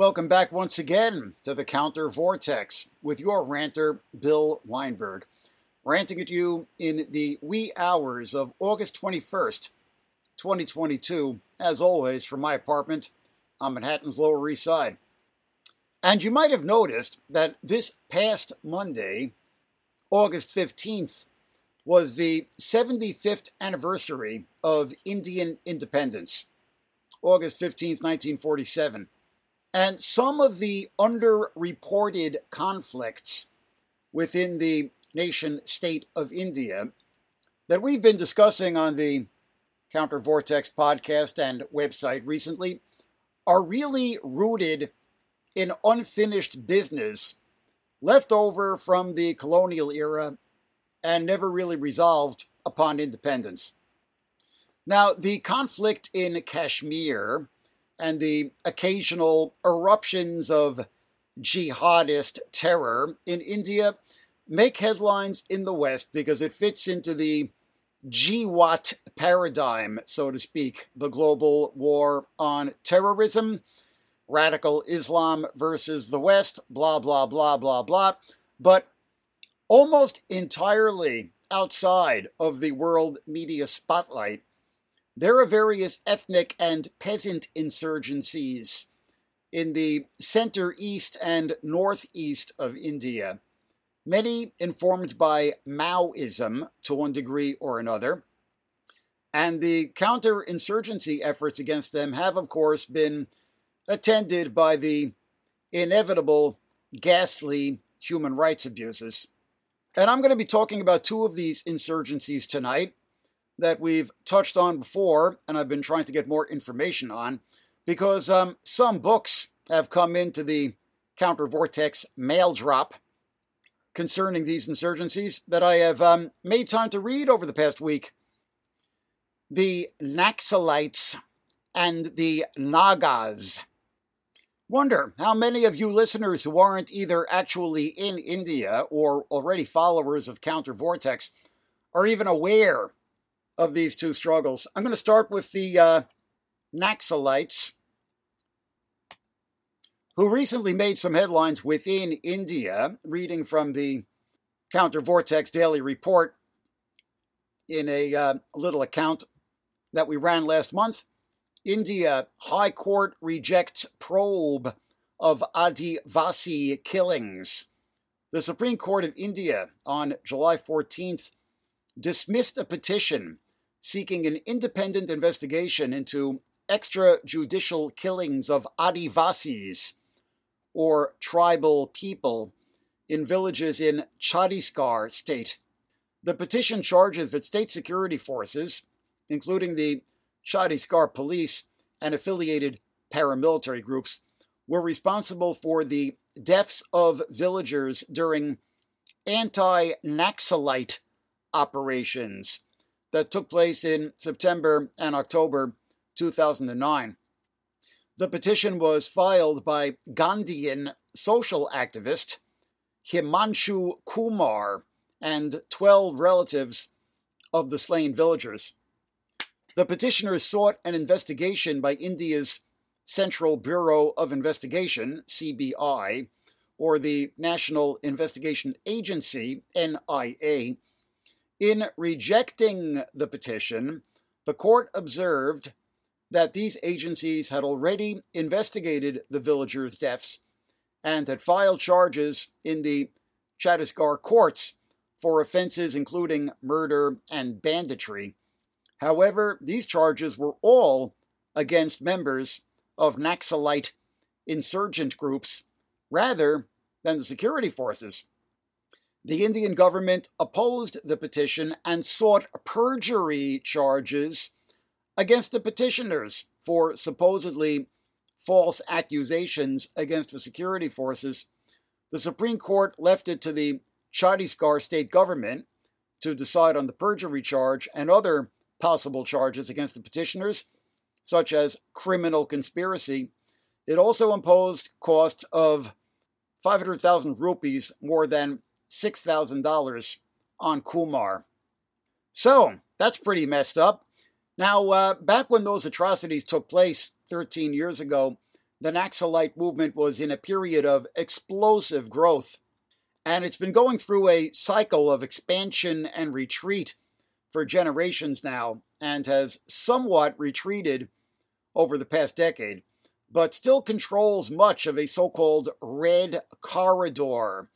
Welcome back once again to the Counter Vortex with your ranter, Bill Weinberg, ranting at you in the wee hours of August 21st, 2022, as always, from my apartment on Manhattan's Lower East Side. And you might have noticed that this past Monday, August 15th, was the 75th anniversary of Indian independence, August 15th, 1947. And some of the underreported conflicts within the nation-state of India that we've been discussing on the Counter Vortex podcast and website recently are really rooted in unfinished business left over from the colonial era and never really resolved upon independence. Now, the conflict in Kashmir and the occasional eruptions of jihadist terror in India make headlines in the West because it fits into the GWAT paradigm, so to speak, the global war on terrorism, radical Islam versus the West, blah, blah, blah, blah, blah, but almost entirely outside of the world media spotlight. There are various ethnic and peasant insurgencies in the center-east and northeast of India, many informed by Maoism to one degree or another, and the counter-insurgency efforts against them have, of course, been attended by the inevitable, ghastly human rights abuses. And I'm going to be talking about two of these insurgencies tonight that we've touched on before, and I've been trying to get more information on, because some books have come into the Counter Vortex mail drop concerning these insurgencies that I have made time to read over the past week. The Naxalites and the Nagas. Wonder how many of you listeners who aren't either actually in India or already followers of Counter Vortex are even aware of these two struggles. I'm going to start with the Naxalites, who recently made some headlines within India, reading from the Counter Vortex Daily Report in a little account that we ran last month. India High Court rejects probe of Adivasi killings. The Supreme Court of India on July 14th dismissed a petition seeking an independent investigation into extrajudicial killings of Adivasis, or tribal people, in villages in Chhattisgarh state. The petition charges that state security forces, including the Chhattisgarh police and affiliated paramilitary groups, were responsible for the deaths of villagers during anti-Naxalite operations that took place in September and October 2009. The petition was filed by Gandhian social activist Himanshu Kumar and 12 relatives of the slain villagers. The petitioners sought an investigation by India's Central Bureau of Investigation, CBI, or the National Investigation Agency, NIA. In rejecting the petition, the court observed that these agencies had already investigated the villagers' deaths and had filed charges in the Chhattisgarh courts for offenses including murder and banditry. However, these charges were all against members of Naxalite insurgent groups rather than the security forces. The Indian government opposed the petition and sought perjury charges against the petitioners for supposedly false accusations against the security forces. The Supreme Court left it to the Chhattisgarh state government to decide on the perjury charge and other possible charges against the petitioners, such as criminal conspiracy. It also imposed costs of 500,000 rupees, more than $6,000 on Kumar. So, that's pretty messed up. Now, back when those atrocities took place 13 years ago, the Naxalite movement was in a period of explosive growth, and it's been going through a cycle of expansion and retreat for generations now, and has somewhat retreated over the past decade, but still controls much of a so-called Red Corridor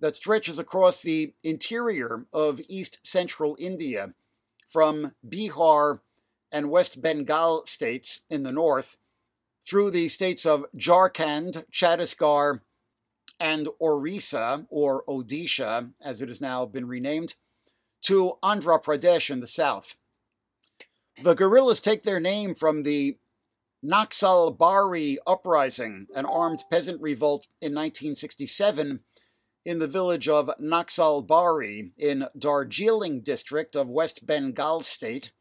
that stretches across the interior of east-central India from Bihar and West Bengal states in the north through the states of Jharkhand, Chhattisgarh, and Orissa, or Odisha, as it has now been renamed, to Andhra Pradesh in the south. The guerrillas take their name from the Naxalbari uprising, an armed peasant revolt in 1967 in the village of Naxalbari in Darjeeling district of West Bengal state.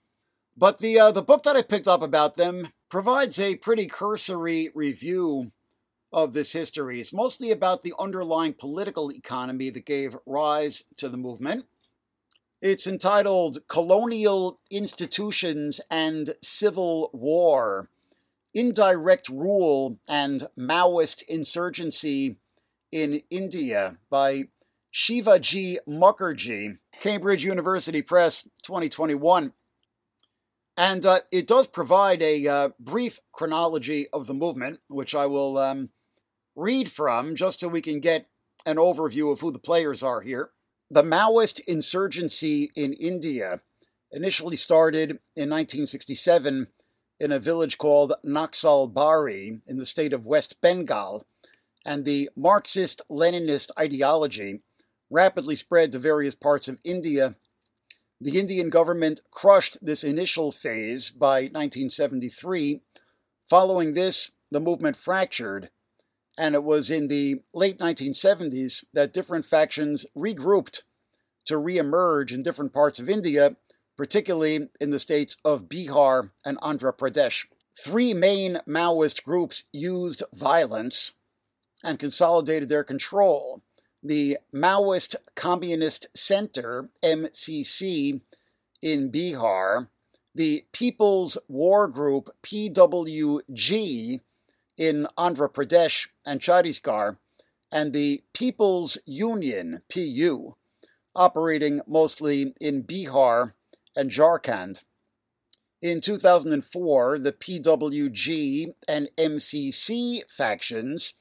But the book that I picked up about them provides a pretty cursory review of this history. It's mostly about the underlying political economy that gave rise to the movement. It's entitled Colonial Institutions and Civil War, Indirect Rule and Maoist Insurgency in India by Shivaji Mukherjee, Cambridge University Press, 2021. And it does provide a brief chronology of the movement, which I will read from just so we can get an overview of who the players are here. The Maoist insurgency in India initially started in 1967 in a village called Naxalbari in the state of West Bengal, and the Marxist-Leninist ideology rapidly spread to various parts of India. The Indian government crushed this initial phase by 1973. Following this, the movement fractured, and it was in the late 1970s that different factions regrouped to reemerge in different parts of India, particularly in the states of Bihar and Andhra Pradesh. Three main Maoist groups used violence and consolidated their control. The Maoist Communist Center, MCC, in Bihar, the People's War Group, PWG, in Andhra Pradesh and Chhattisgarh, and the People's Union, PU, operating mostly in Bihar and Jharkhand. In 2004, the PWG and MCC factions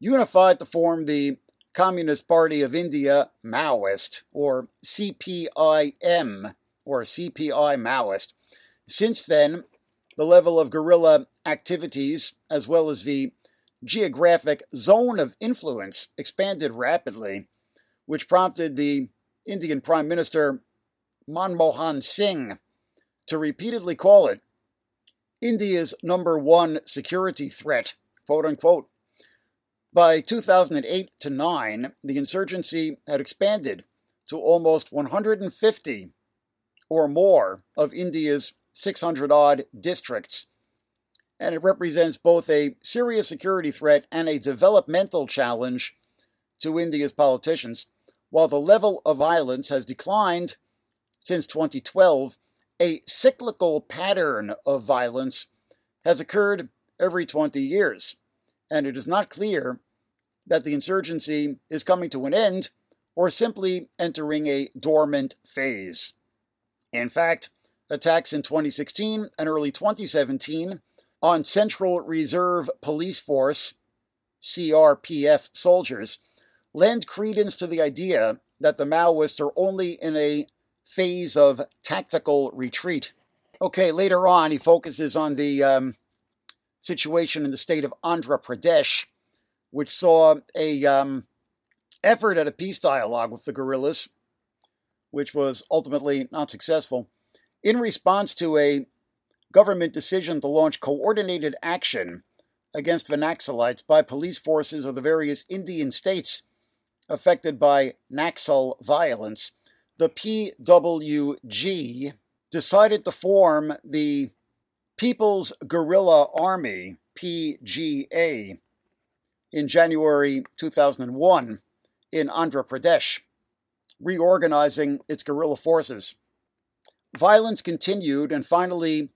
unified to form the Communist Party of India Maoist, or CPIM, or CPI Maoist. Since then, the level of guerrilla activities, as well as the geographic zone of influence, expanded rapidly, which prompted the Indian Prime Minister Manmohan Singh to repeatedly call it India's #1 security threat, quote-unquote. By 2008 to 2009, the insurgency had expanded to almost 150 or more of India's 600-odd districts, and it represents both a serious security threat and a developmental challenge to India's politicians. While the level of violence has declined since 2012, a cyclical pattern of violence has occurred every 20 years, and it is not clear that the insurgency is coming to an end or simply entering a dormant phase. In fact, attacks in 2016 and early 2017 on Central Reserve Police Force, CRPF soldiers, lend credence to the idea that the Maoists are only in a phase of tactical retreat. Okay, later on he focuses on the situation in the state of Andhra Pradesh, which saw a effort at a peace dialogue with the guerrillas, which was ultimately not successful. In response to a government decision to launch coordinated action against the Naxalites by police forces of the various Indian states affected by Naxal violence, the PWG decided to form the People's Guerrilla Army, PGA, in January 2001 in Andhra Pradesh, reorganizing its guerrilla forces. Violence continued and finally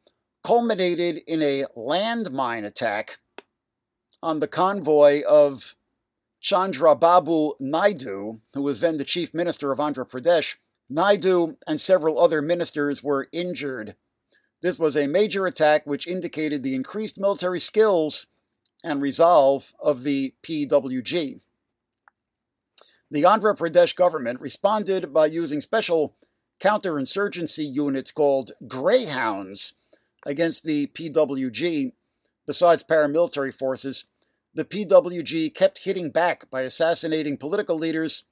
culminated in a landmine attack on the convoy of Chandra Babu Naidu, who was then the chief minister of Andhra Pradesh. Naidu and several other ministers were injured. This was a major attack which indicated the increased military skills and resolve of the PWG. The Andhra Pradesh government responded by using special counterinsurgency units called Greyhounds against the PWG. Besides paramilitary forces, the PWG kept hitting back by assassinating political leaders,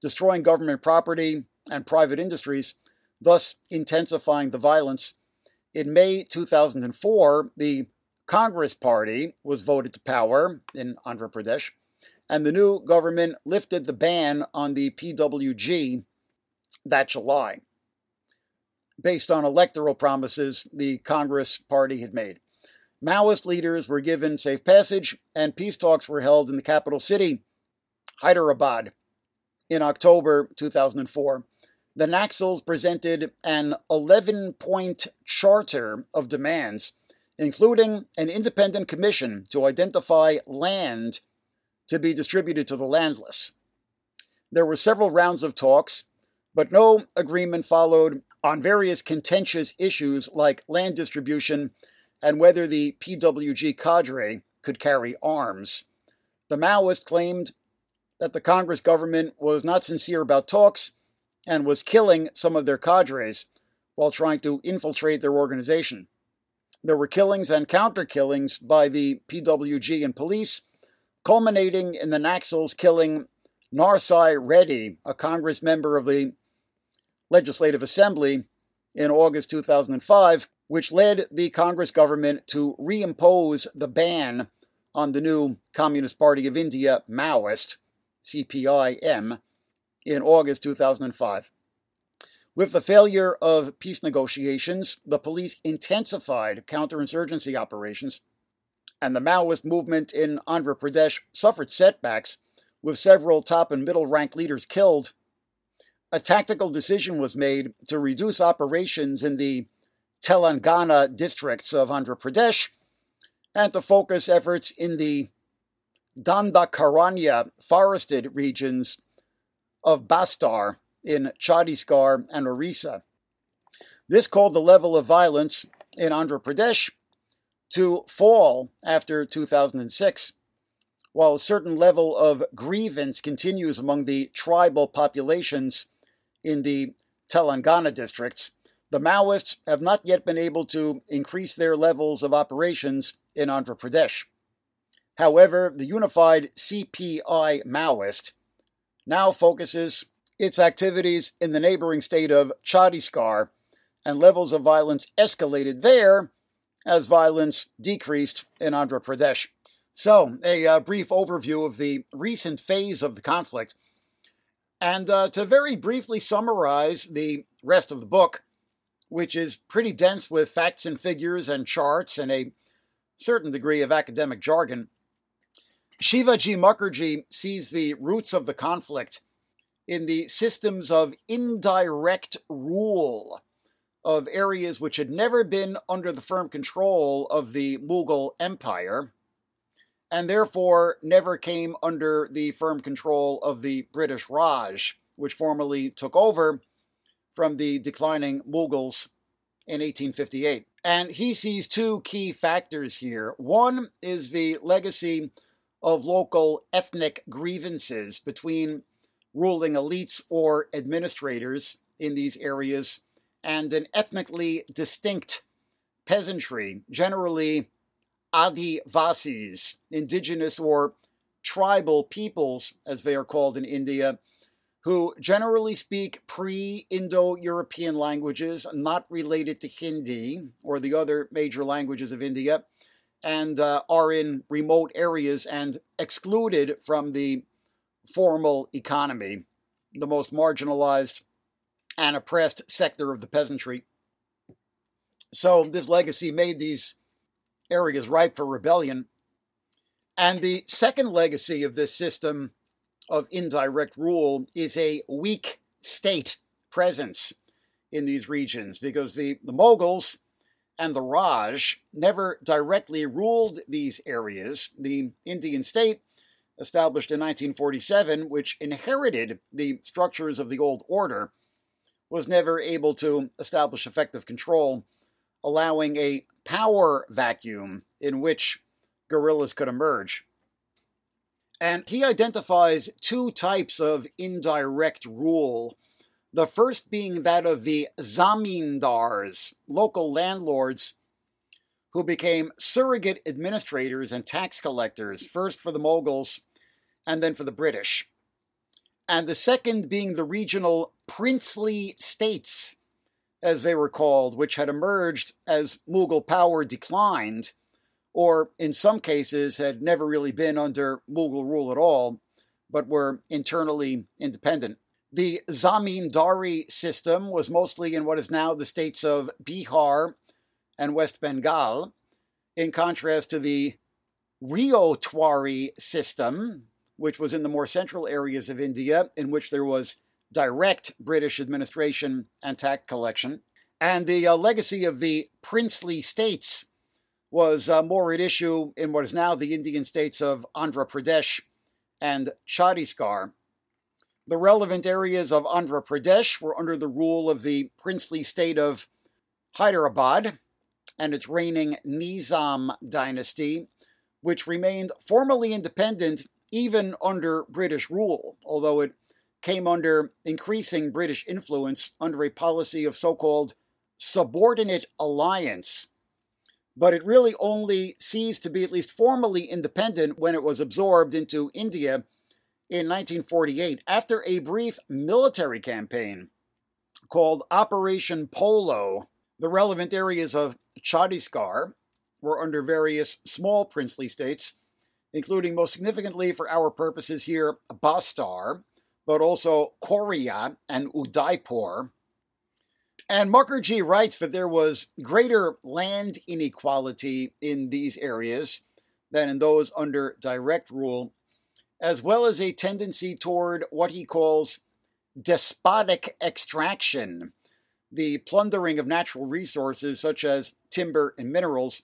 destroying government property and private industries, thus intensifying the violence. In May 2004, the Congress Party was voted to power in Andhra Pradesh, and the new government lifted the ban on the PWG that July, based on electoral promises the Congress Party had made. Maoist leaders were given safe passage, and peace talks were held in the capital city, Hyderabad, in October 2004. The Naxals presented an 11-point charter of demands, including an independent commission to identify land to be distributed to the landless. There were several rounds of talks, but no agreement followed on various contentious issues like land distribution and whether the PWG cadre could carry arms. The Maoists claimed that the Congress government was not sincere about talks and was killing some of their cadres while trying to infiltrate their organization. There were killings and counter-killings by the PWG and police, culminating in the Naxals killing Narsai Reddy, a Congress member of the Legislative Assembly, in August 2005, which led the Congress government to reimpose the ban on the new Communist Party of India Maoist, CPIM, in August 2005. With the failure of peace negotiations, the police intensified counterinsurgency operations, and the Maoist movement in Andhra Pradesh suffered setbacks, with several top and middle rank leaders killed. A tactical decision was made to reduce operations in the Telangana districts of Andhra Pradesh and to focus efforts in the Dandakaranya forested regions of Bastar in Chhattisgarh and Odisha. This called the level of violence in Andhra Pradesh to fall after 2006. While a certain level of grievance continues among the tribal populations in the Telangana districts, the Maoists have not yet been able to increase their levels of operations in Andhra Pradesh. However, the unified CPI Maoist now focuses its activities in the neighboring state of Chhattisgarh, and levels of violence escalated there as violence decreased in Andhra Pradesh. So, a brief overview of the recent phase of the conflict. And to very briefly summarize the rest of the book, which is pretty dense with facts and figures and charts and a certain degree of academic jargon, Shivaji Mukherjee sees the roots of the conflict in the systems of indirect rule of areas which had never been under the firm control of the Mughal Empire, and therefore never came under the firm control of the British Raj, which formally took over from the declining Mughals in 1858. And he sees two key factors here. One is the legacy of local ethnic grievances between ruling elites or administrators in these areas and an ethnically distinct peasantry, generally Adivasis, indigenous or tribal peoples, as they are called in India, who generally speak pre-Indo-European languages not related to Hindi or the other major languages of India, and are in remote areas and excluded from the formal economy, the most marginalized and oppressed sector of the peasantry. So this legacy made these areas ripe for rebellion. And the second legacy of this system of indirect rule is a weak state presence in these regions, because the Mughals and the Raj never directly ruled these areas. The Indian state, established in 1947, which inherited the structures of the old order, was never able to establish effective control, allowing a power vacuum in which guerrillas could emerge. And he identifies two types of indirect rule, the first being that of the zamindars, local landlords, who became surrogate administrators and tax collectors, first for the Mughals and then for the British. And the second being the regional princely states, as they were called, which had emerged as Mughal power declined, or in some cases had never really been under Mughal rule at all, but were internally independent. The zamindari system was mostly in what is now the states of Bihar and West Bengal, in contrast to the Riotvary system, which was in the more central areas of India, in which there was direct British administration and tax collection. And the legacy of the princely states was more at issue in what is now the Indian states of Andhra Pradesh and Chhattisgarh. The relevant areas of Andhra Pradesh were under the rule of the princely state of Hyderabad and its reigning Nizam dynasty, which remained formally independent even under British rule, although it came under increasing British influence under a policy of so-called subordinate alliance. But it really only ceased to be at least formally independent when it was absorbed into India in 1948 after a brief military campaign called Operation Polo. The relevant areas of Chhattisgarh were under various small princely states, including most significantly for our purposes here, Bastar, but also Koria and Udaipur. And Mukherjee writes that there was greater land inequality in these areas than in those under direct rule, as well as a tendency toward what he calls despotic extraction, the plundering of natural resources such as timber and minerals,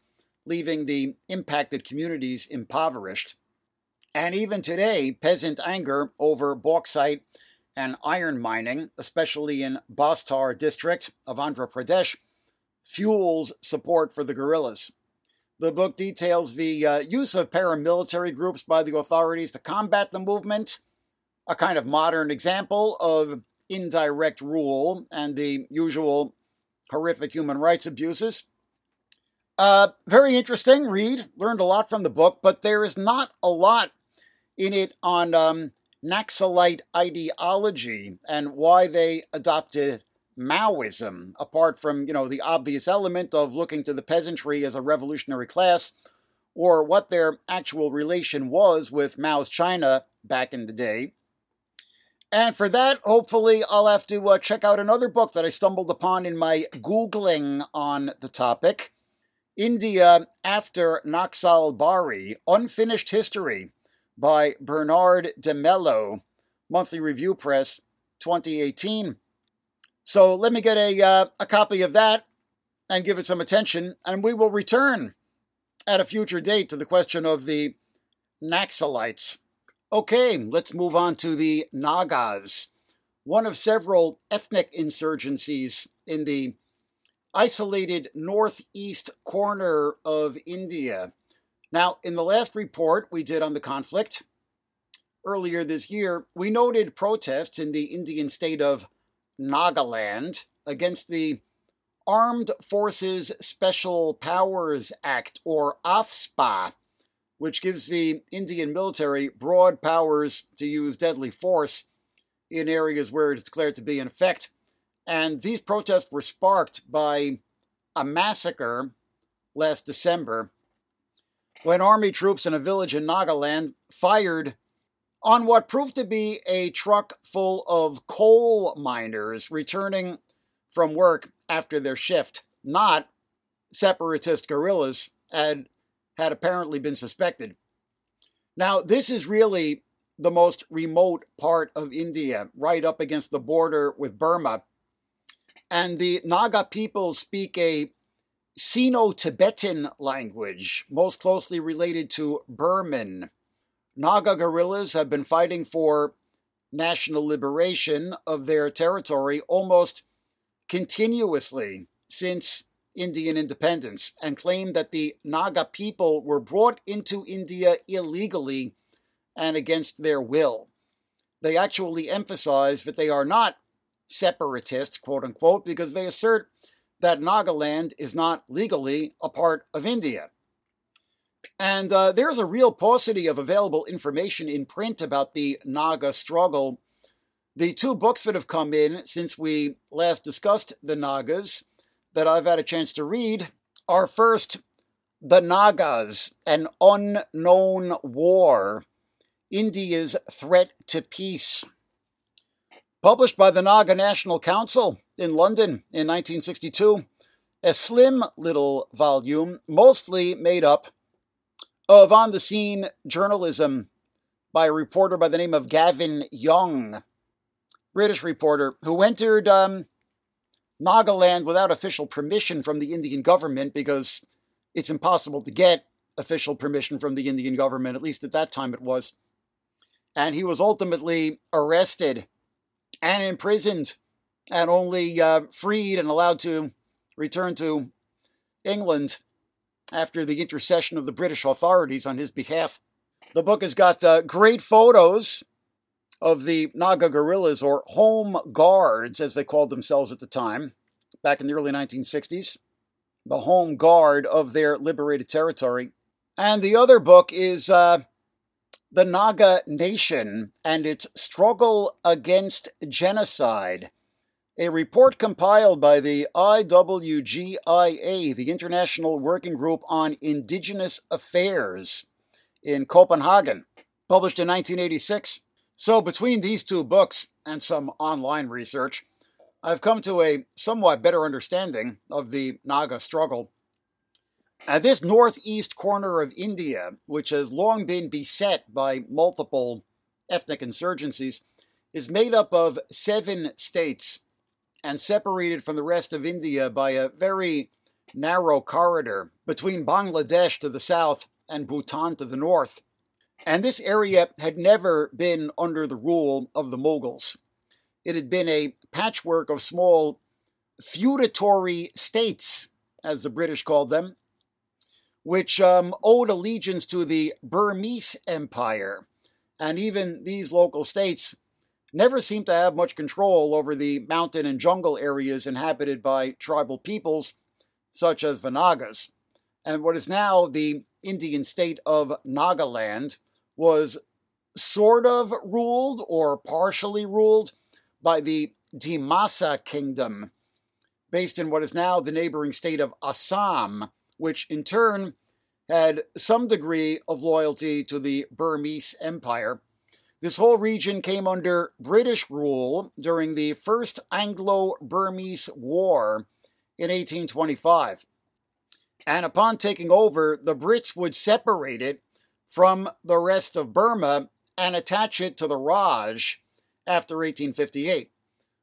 leaving the impacted communities impoverished. And even today, peasant anger over bauxite and iron mining, especially in Bastar district of Andhra Pradesh, fuels support for the guerrillas. The book details the use of paramilitary groups by the authorities to combat the movement, a kind of modern example of indirect rule and the usual horrific human rights abuses. Very interesting read. Learned a lot from the book, but there is not a lot in it on Naxalite ideology and why they adopted Maoism, apart from, the obvious element of looking to the peasantry as a revolutionary class, or what their actual relation was with Mao's China back in the day. And for that, hopefully, I'll have to check out another book that I stumbled upon in my Googling on the topic. India After Naxalbari, Unfinished History by Bernard DeMello, Monthly Review Press, 2018. So let me get a copy of that and give it some attention, and we will return at a future date to the question of the Naxalites. Okay, let's move on to the Nagas, one of several ethnic insurgencies in the isolated northeast corner of India. Now, in the last report we did on the conflict earlier this year, we noted protests in the Indian state of Nagaland against the Armed Forces Special Powers Act, or AFSPA, which gives the Indian military broad powers to use deadly force in areas where it is declared to be in effect. And these protests were sparked by a massacre last December when army troops in a village in Nagaland fired on what proved to be a truck full of coal miners returning from work after their shift, not separatist guerrillas, and had apparently been suspected. Now, this is really the most remote part of India, right up against the border with Burma. And the Naga people speak a Sino-Tibetan language, most closely related to Burman. Naga guerrillas have been fighting for national liberation of their territory almost continuously since Indian independence, and claim that the Naga people were brought into India illegally and against their will. They actually emphasize that they are not separatist, quote-unquote, because they assert that Nagaland is not legally a part of India. And there's a real paucity of available information in print about the Naga struggle. The two books that have come in since we last discussed the Nagas that I've had a chance to read are first, The Nagas, An Unknown War, India's Threat to Peace, published by the Naga National Council in London in 1962, a slim little volume, mostly made up of on-the-scene journalism by a reporter by the name of Gavin Young, British reporter, who entered Nagaland without official permission from the Indian government, because it's impossible to get official permission from the Indian government, at least at that time it was. And he was ultimately arrested and imprisoned, and only freed and allowed to return to England after the intercession of the British authorities on his behalf. The book has got great photos of the Naga guerrillas, or home guards, as they called themselves at the time, back in the early 1960s, the home guard of their liberated territory. And the other book is The Naga Nation and Its Struggle Against Genocide, a report compiled by the IWGIA, the International Working Group on Indigenous Affairs in Copenhagen, published in 1986. So between these two books and some online research, I've come to a somewhat better understanding of the Naga struggle. And this northeast corner of India, which has long been beset by multiple ethnic insurgencies, is made up of 7 states, and separated from the rest of India by a very narrow corridor between Bangladesh to the south and Bhutan to the north. And this area had never been under the rule of the Mughals. It had been a patchwork of small feudatory states, as the British called them, which owed allegiance to the Burmese Empire. And even these local states never seemed to have much control over the mountain and jungle areas inhabited by tribal peoples, such as the Nagas. And what is now the Indian state of Nagaland was sort of ruled, or partially ruled, by the Dimasa kingdom, based in what is now the neighboring state of Assam, which in turn had some degree of loyalty to the Burmese Empire. This whole region came under British rule during the First Anglo-Burmese War in 1825. And upon taking over, the Brits would separate it from the rest of Burma and attach it to the Raj after 1858.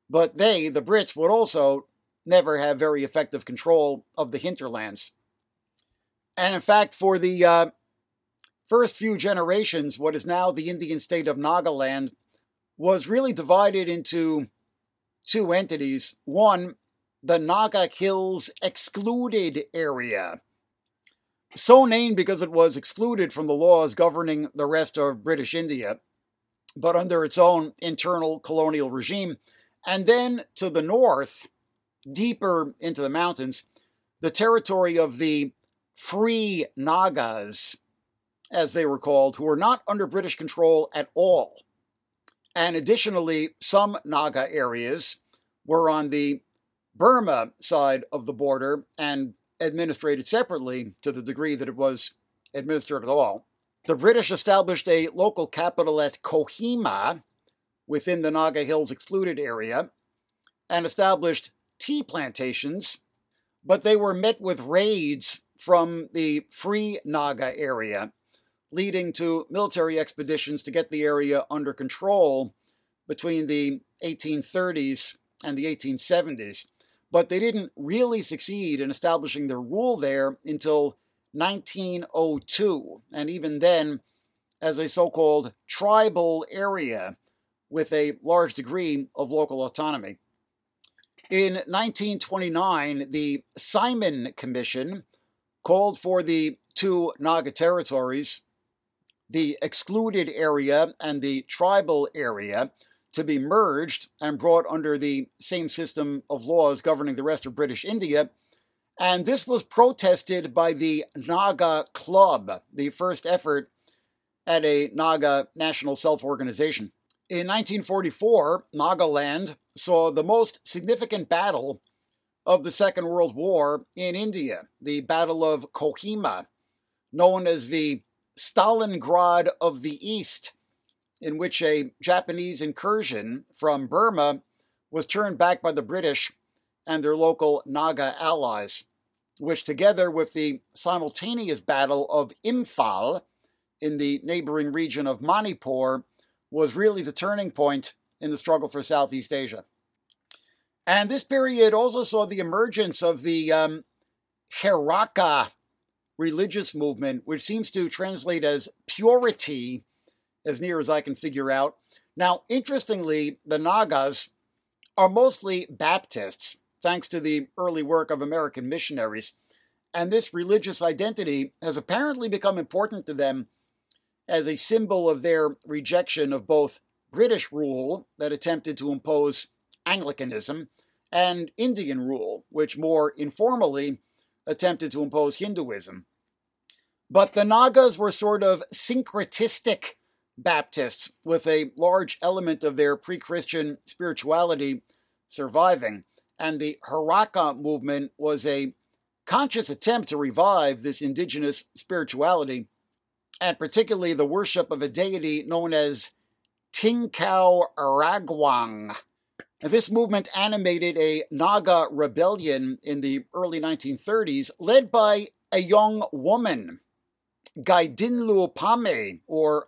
But they, the Brits, would also never have very effective control of the hinterlands. And in fact, for the first few generations, what is now the Indian state of Nagaland was really divided into 2 entities. One, the Naga Hills Excluded Area, so named because it was excluded from the laws governing the rest of British India, but under its own internal colonial regime. And then to the north, deeper into the mountains, the territory of the Free Nagas, as they were called, who were not under British control at all. And additionally, some Naga areas were on the Burma side of the border and administrated separately to the degree that it was administered at all. The British established a local capital at Kohima, within the Naga Hills Excluded Area, and established tea plantations, but they were met with raids from the Free Naga area, leading to military expeditions to get the area under control between the 1830s and the 1870s. but they didn't really succeed in establishing their rule there until 1902, and even then as a so-called tribal area with a large degree of local autonomy. In 1929, the Simon Commission called for the two Naga territories, the excluded area and the tribal area, to be merged and brought under the same system of laws governing the rest of British India. And this was protested by the Naga Club, the first effort at a Naga national self-organization. In 1944, Nagaland saw the most significant battle of the Second World War in India, the Battle of Kohima, known as the Stalingrad of the East, in which a Japanese incursion from Burma was turned back by the British and their local Naga allies, which together with the simultaneous Battle of Imphal in the neighboring region of Manipur was really the turning point in the struggle for Southeast Asia. And this period also saw the emergence of the Heraka religious movement, which seems to translate as purity, as near as I can figure out. Now, interestingly, the Nagas are mostly Baptists, thanks to the early work of American missionaries, and this religious identity has apparently become important to them as a symbol of their rejection of both British rule that attempted to impose Anglicanism and Indian rule, which more informally attempted to impose Hinduism. But the Nagas were sort of syncretistic Baptists, with a large element of their pre-Christian spirituality surviving, and the Heraka movement was a conscious attempt to revive this indigenous spirituality, and particularly the worship of a deity known as Tinkau Raghuang. This movement animated a Naga rebellion in the early 1930s, led by a young woman, Gaidinlu, or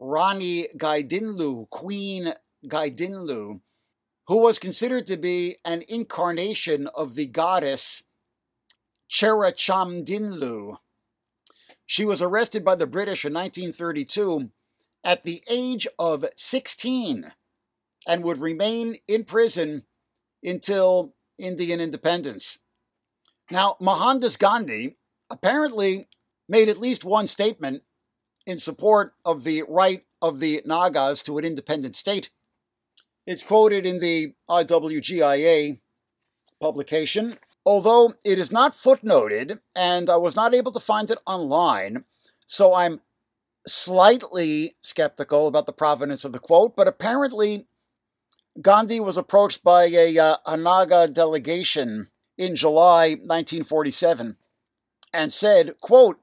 Rani Gaidinlu, Queen Gaidinlu, who was considered to be an incarnation of the goddess Cherachamdinlu. She was arrested by the British in 1932 at the age of 16 and would remain in prison until Indian independence. Now, Mohandas Gandhi apparently made at least one statement in support of the right of the Nagas to an independent state. It's quoted in the IWGIA publication. Although it is not footnoted, and I was not able to find it online, so I'm slightly skeptical about the provenance of the quote, but apparently Gandhi was approached by a Naga delegation in July 1947 and said, quote,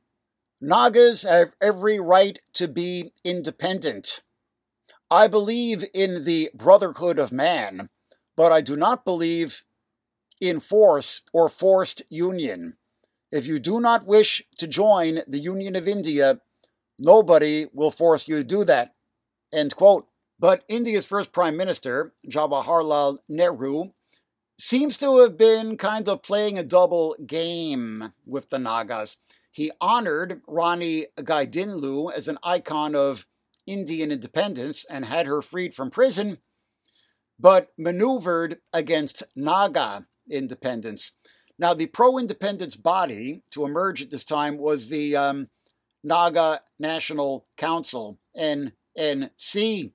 "Nagas have every right to be independent. I believe in the brotherhood of man, but I do not believe in force or forced union. If you do not wish to join the Union of India, nobody will force you to do that." End quote. But India's first Prime Minister, Jawaharlal Nehru, seems to have been kind of playing a double game with the Nagas. He honored Rani Gaidinlu as an icon of Indian independence and had her freed from prison, but maneuvered against Naga independence. Now, the pro-independence body to emerge at this time was the Naga National Council, NNC,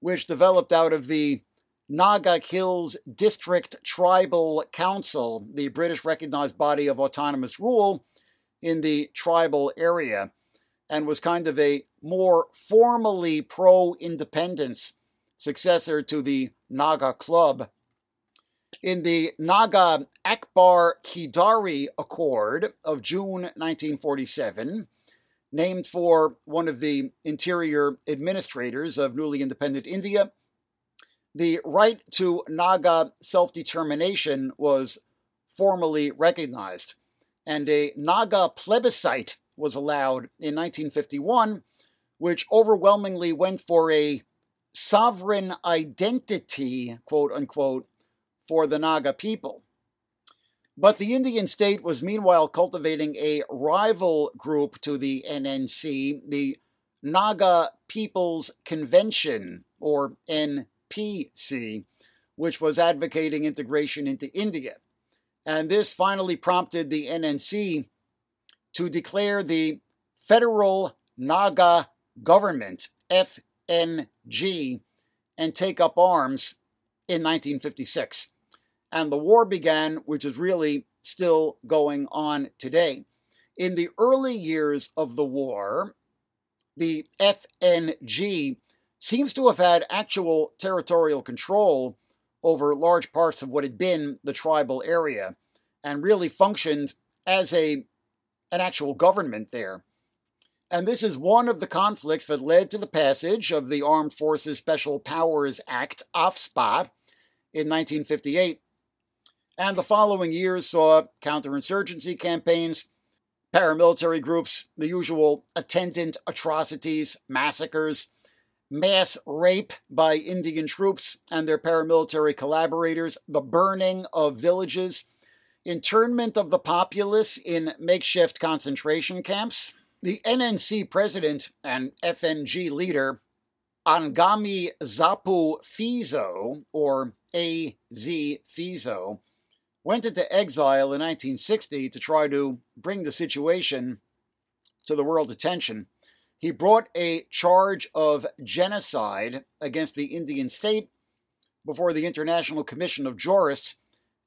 which developed out of the Naga Hills District Tribal Council, the British-recognized body of autonomous rule in the tribal area, and was kind of a more formally pro-independence successor to the Naga Club. In the Naga Akbar Kidari Accord of June 1947, named for one of the interior administrators of newly independent India, the right to Naga self-determination was formally recognized, and a Naga plebiscite was allowed in 1951, which overwhelmingly went for a sovereign identity, quote unquote, for the Naga people. But the Indian state was meanwhile cultivating a rival group to the NNC, the Naga People's Convention, or NPC, which was advocating integration into India. And this finally prompted the NNC to declare the Federal Naga Government, FNG, and take up arms in 1956. And the war began, which is really still going on today. In the early years of the war, the FNG seems to have had actual territorial control over large parts of what had been the tribal area, and really functioned as an actual government there. And this is one of the conflicts that led to the passage of the Armed Forces Special Powers Act, AFSPA, in 1958. And the following years saw counterinsurgency campaigns, paramilitary groups, the usual attendant atrocities, massacres, mass rape by Indian troops and their paramilitary collaborators, the burning of villages, internment of the populace in makeshift concentration camps. The NNC president and FNG leader, Angami Zapu Fizo, or A.Z. Fizo, went into exile in 1960 to try to bring the situation to the world's attention. He brought a charge of genocide against the Indian state before the International Commission of Jurists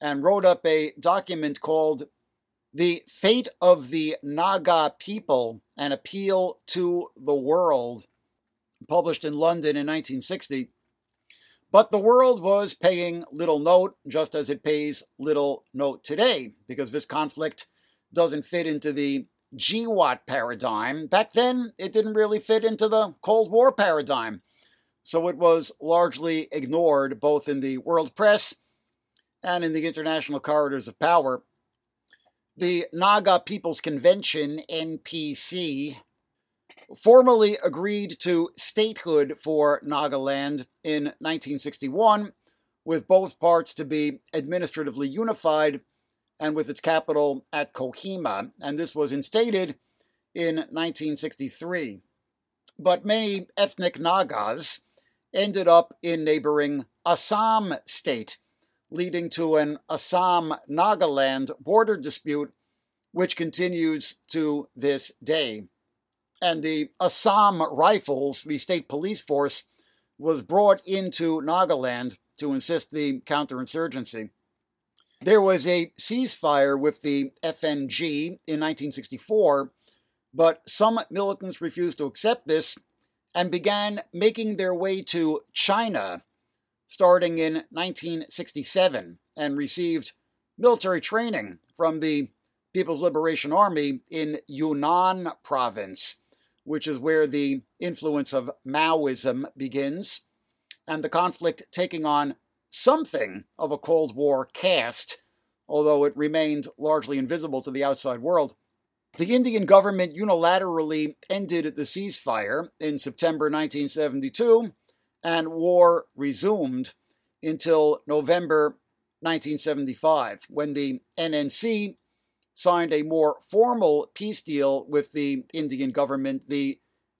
and wrote up a document called The Fate of the Naga People, An Appeal to the World, published in London in 1960. But the world was paying little note, just as it pays little note today, because this conflict doesn't fit into the GWAT paradigm. Back then, it didn't really fit into the Cold War paradigm. So it was largely ignored, both in the world press and in the international corridors of power. The Naga People's Convention, NPC, formally agreed to statehood for Nagaland in 1961, with both parts to be administratively unified and with its capital at Kohima, and this was instated in 1963. But many ethnic Nagas ended up in neighboring Assam state, leading to an Assam-Nagaland border dispute, which continues to this day. And the Assam Rifles, the state police force, was brought into Nagaland to assist the counterinsurgency. There was a ceasefire with the FNG in 1964, but some militants refused to accept this and began making their way to China, starting in 1967, and received military training from the People's Liberation Army in Yunnan province, which is where the influence of Maoism begins, and the conflict taking on something of a Cold War cast, although it remained largely invisible to the outside world. The Indian government unilaterally ended the ceasefire in September 1972, and war resumed until November 1975, when the NNC signed a more formal peace deal with the Indian government, the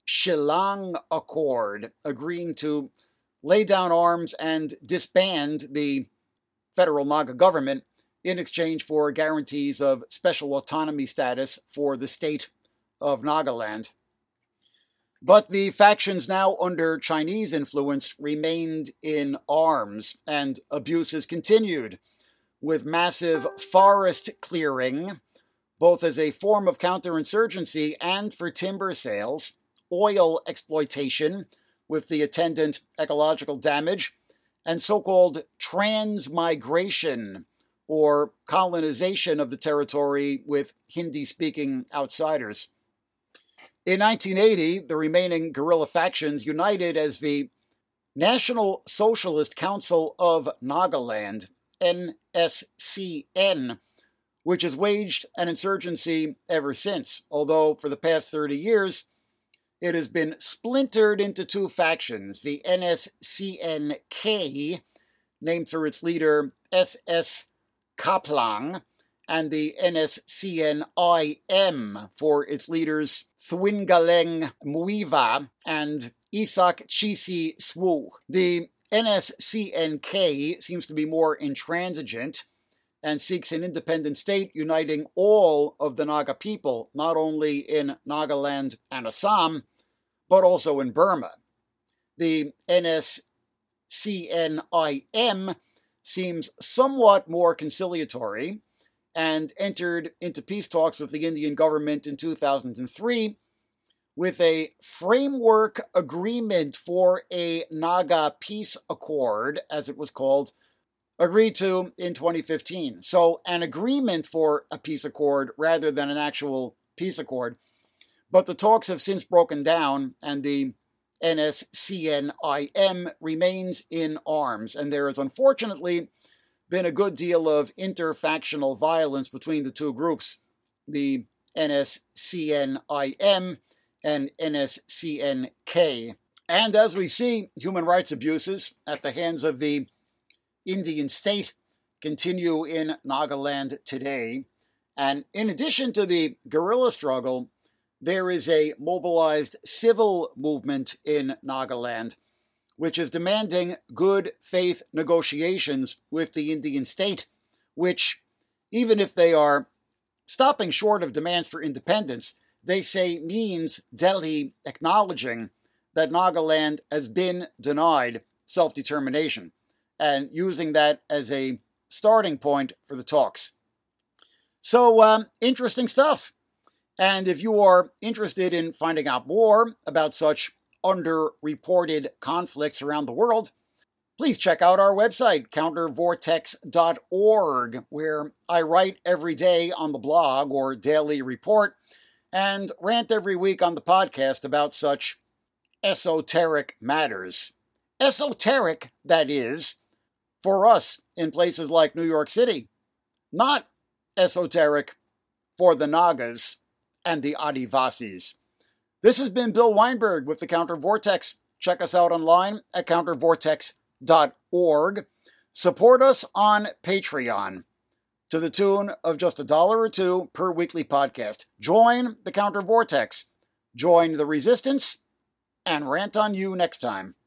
Shillong Accord, agreeing to lay down arms and disband the Federal Naga government in exchange for guarantees of special autonomy status for the state of Nagaland. But the factions now under Chinese influence remained in arms, and abuses continued, with massive forest clearing, both as a form of counterinsurgency and for timber sales, oil exploitation, with the attendant ecological damage, and so-called transmigration, or colonization of the territory with Hindi-speaking outsiders. In 1980, the remaining guerrilla factions united as the National Socialist Council of Nagaland, NSCN, which has waged an insurgency ever since, although for the past 30 years, it has been splintered into two factions, the NSCNK, named for its leader S.S. Kaplang, and the NSCNIM for its leaders Thwingaleng Muiva and Isak Chisi Swu. The NSCNK seems to be more intransigent and seeks an independent state uniting all of the Naga people, not only in Nagaland and Assam, but also in Burma. The NSCNIM seems somewhat more conciliatory and entered into peace talks with the Indian government in 2003 with a framework agreement for a Naga peace accord, as it was called, agreed to in 2015. So an agreement for a peace accord rather than an actual peace accord. But the talks have since broken down, and the NSCNIM remains in arms. And there has unfortunately been a good deal of interfactional violence between the two groups, the NSCNIM and NSCNK. And as we see, human rights abuses at the hands of the Indian state continue in Nagaland today. And in addition to the guerrilla struggle, there is a mobilized civil movement in Nagaland, which is demanding good faith negotiations with the Indian state, which, even if they are stopping short of demands for independence, they say means Delhi acknowledging that Nagaland has been denied self-determination and using that as a starting point for the talks. So, interesting stuff. And if you are interested in finding out more about such underreported conflicts around the world, please check out our website, countervortex.org, where I write every day on the blog or daily report and rant every week on the podcast about such esoteric matters. Esoteric, that is, for us in places like New York City, not esoteric for the Nagas and the Adivasis. This has been Bill Weinberg with the Counter Vortex. Check us out online at countervortex.org. Support us on Patreon to the tune of just $1 or $2 per weekly podcast. Join the Counter Vortex, join the resistance, and rant on you next time.